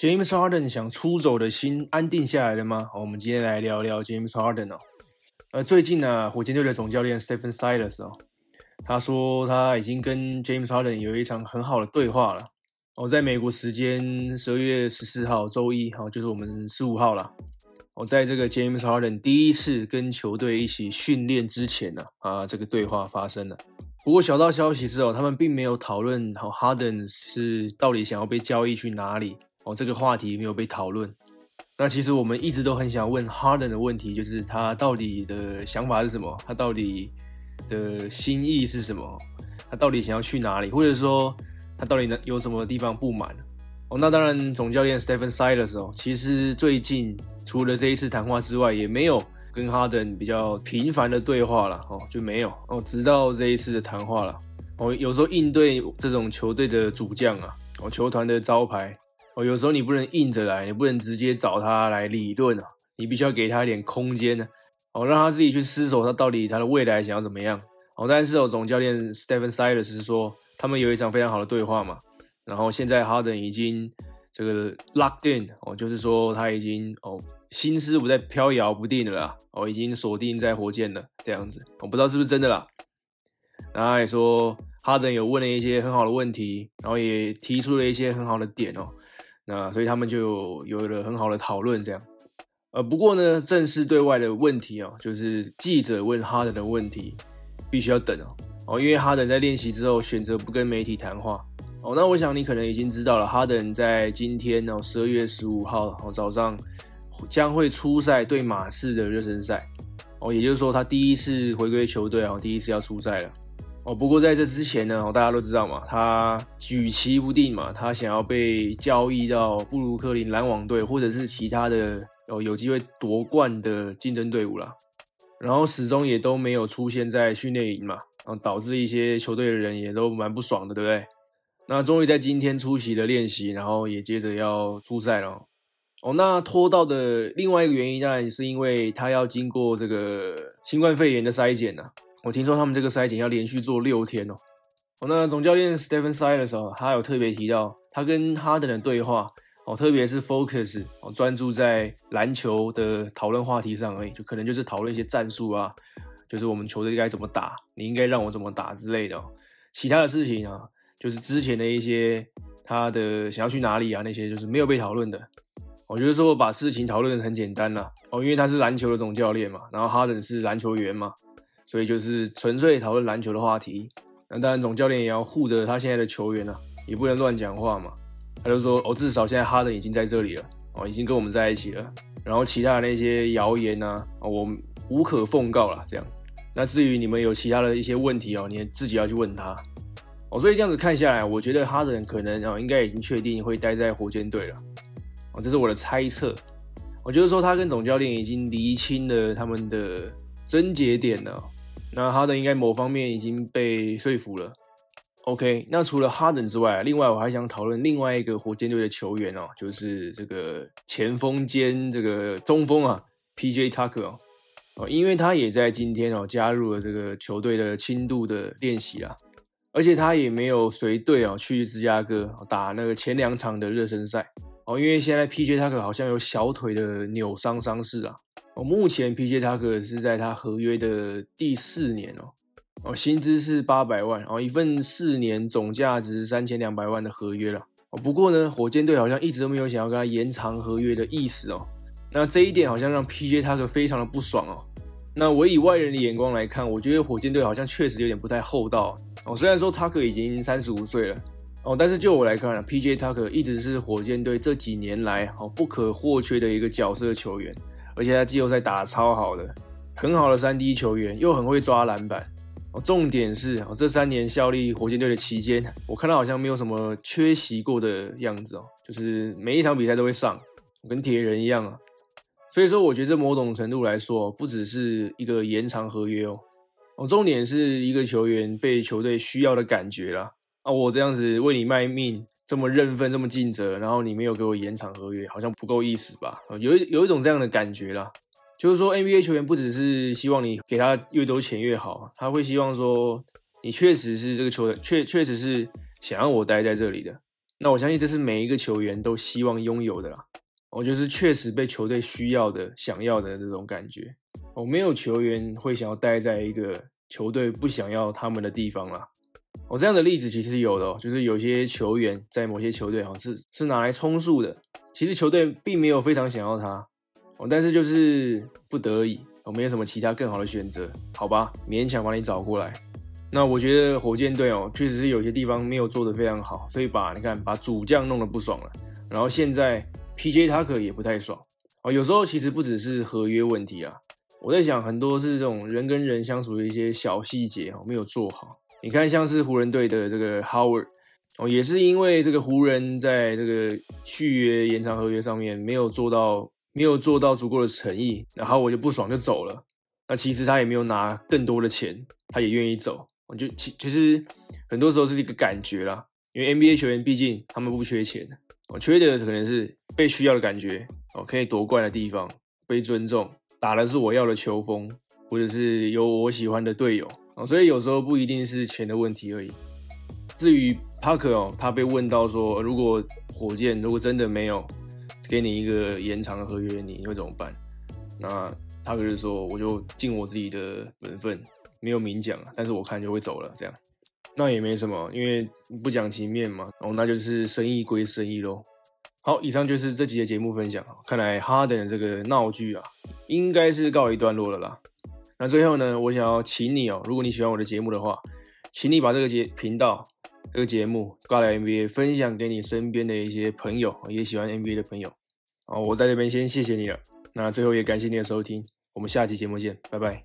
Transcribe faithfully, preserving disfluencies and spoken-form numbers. James Harden 想出走的心安定下来了吗？哦、我们今天来聊聊 James Harden 哦。呃，最近啊，火箭队的总教练 Stephen Silas 哦，他说他已经跟 James Harden 有一场很好的对话了。哦，在美国时间十二月十四号周一，哦，就是我们十五号啦。哦，在这个 James Harden 第一次跟球队一起训练之前呢、啊，啊，这个对话发生了。不过小道消息是哦，他们并没有讨论哦 Harden 是到底想要被交易去哪里。哦，这个话题没有被讨论。那其实我们一直都很想问 Harden 的问题，就是他到底的想法是什么，他到底的心意是什么，他到底想要去哪里，或者说他到底有什么地方不满。哦，那当然总教练 Stephen Silas 哦，其实最近除了这一次谈话之外，也没有跟 Harden 比较频繁的对话啦，哦，就没有哦，直到这一次的谈话啦。哦，有时候应对这种球队的主将啊，哦，球团的招牌。哦，有时候你不能硬着来，你不能直接找他来理论啊，你必须要给他一点空间啊，哦，让他自己去思索他到底他的未来想要怎么样。哦，但是哦，总教练 Stephen Silas 是说他们有一场非常好的对话嘛，然后现在 Harden 已经这个 locked in， 哦，就是说他已经哦心思不再飘摇不定了啦，哦，已经锁定在火箭了这样子，我、哦、不知道是不是真的啦。然后他也说 Harden 有问了一些很好的问题，然后也提出了一些很好的点哦。那所以他们就有了很好的讨论这样。呃，不过呢，正式对外的问题哦，就是记者问哈登的问题，必须要等哦。哦，因为哈登在练习之后选择不跟媒体谈话。哦，那我想你可能已经知道了，哈登在今天哦十二月十五号、哦、早上将会出赛对马刺的热身赛。哦，也就是说他第一次回归球队哦，第一次要出赛了。哦，不过在这之前呢，大家都知道嘛，他举棋不定嘛，他想要被交易到布鲁克林篮网队，或者是其他的哦有机会夺冠的竞争队伍啦。然后始终也都没有出现在训练营嘛，然后导致一些球队的人也都蛮不爽的，对不对？那终于在今天出席了练习，然后也接着要出赛了。哦，那拖到的另外一个原因，当然是因为他要经过这个新冠肺炎的筛检啊。我听说他们这个筛检要连续做六天哦。哦，那总教练 Stephen Silas 哦，他有特别提到他跟 Harden 的对话哦，特别是 focus 哦，专注在篮球的讨论话题上而已，就可能就是讨论一些战术啊，就是我们球队该怎么打，你应该让我怎么打之类的哦。其他的事情啊，就是之前的一些他的想要去哪里啊那些，就是没有被讨论的。我觉得说把事情讨论得很简单啦哦，因为他是篮球的总教练嘛，然后 Harden 是篮球员嘛。所以就是纯粹讨论篮球的话题，那当然总教练也要护着他现在的球员啊，也不能乱讲话嘛。他就说哦，至少现在哈登已经在这里了哦，已经跟我们在一起了。然后其他的那些谣言啊，哦、我无可奉告啦这样。那至于你们有其他的一些问题哦，你自己要去问他哦。所以这样子看下来，我觉得哈登可能哦应该已经确定会待在火箭队了哦，这是我的猜测。我就是说他跟总教练已经厘清了他们的症结点了。那哈登应该某方面已经被说服了。OK， 那除了哈登之外，另外我还想讨论另外一个火箭队的球员哦，就是这个前锋兼这个中锋啊 ，P J. Tucker 哦，哦，因为他也在今天哦加入了这个球队的轻度的练习啦，而且他也没有随队哦去芝加哥打那个前两场的热身赛哦，因为现在 P J. Tucker 好像有小腿的扭伤伤势啊。哦、目前 P J. Tucker 是在他合约的第四年哦，哦薪资是八百万哦，一份四年总价值三千两百万的合约啦。哦，不过呢，火箭队好像一直都没有想要跟他延长合约的意思哦。那这一点好像让 P J. Tucker 非常的不爽哦。那我以外人的眼光来看，我觉得火箭队好像确实有点不太厚道哦。虽然说 Tucker 已经三十五岁了哦，但是就我来看啊 ，P J. Tucker 一直是火箭队这几年来哦不可或缺的一个角色球员。而且他季后赛打超好的，很好的 三 D 球员，又很会抓篮板。哦、重点是、哦、这三年效力火箭队的期间，我看他好像没有什么缺席过的样子哦，就是每一场比赛都会上，跟铁人一样啊。所以说，我觉得这某种程度来说、哦，不只是一个延长合约哦，哦重点是一个球员被球队需要的感觉啦。啊，我这样子为你卖命。这么认份，这么尽责，然后你没有给我延长合约，好像不够意思吧？有一有一种这样的感觉啦，就是说 N B A 球员不只是希望你给他越多钱越好，他会希望说你确实是这个球员，确确实是想让我待在这里的。那我相信这是每一个球员都希望拥有的啦。我觉得是确实被球队需要的、想要的那种感觉。哦，没有球员会想要待在一个球队不想要他们的地方啦。哦，这样的例子其实有的哦，就是有些球员在某些球队好像是是拿来充数的，其实球队并没有非常想要他，哦，但是就是不得已，哦，没有什么其他更好的选择，好吧，勉强把你找过来。那我觉得火箭队哦，确实是有些地方没有做得非常好，所以把你看把主将弄得不爽了，然后现在 P J Tucker 也不太爽哦。有时候其实不只是合约问题啊，我在想很多是这种人跟人相处的一些小细节哦没有做好。你看像是湖人队的这个 Howard 哦，也是因为这个湖人在这个续约延长合约上面没有做到没有做到足够的诚意，然后我就不爽就走了。那其实他也没有拿更多的钱，他也愿意走。我就其其实很多时候是一个感觉啦，因为 N B A 球员毕竟他们不缺钱，我缺的可能是被需要的感觉，可以夺冠的地方，被尊重，打的是我要的球风，或者是有我喜欢的队友，所以有时候不一定是钱的问题而已。至于 Tucker 哦，他被问到说，如果火箭如果真的没有给你一个延长的合约，你会怎么办？那 Tucker 就说，我就尽我自己的本分。没有明讲，但是我看就会走了，这样那也没什么，因为不讲情面嘛，然后那就是生意归生意咯。好，以上就是这集的节目分享。看来哈登的这个闹剧啊，应该是告一段落了啦。那最后呢，我想要请你哦，如果你喜欢我的节目的话，请你把这个节频道、这个节目尬聊 N B A 分享给你身边的一些朋友，也喜欢 N B A 的朋友。好，我在这边先谢谢你了。那最后也感谢你的收听，我们下期节目见，拜拜。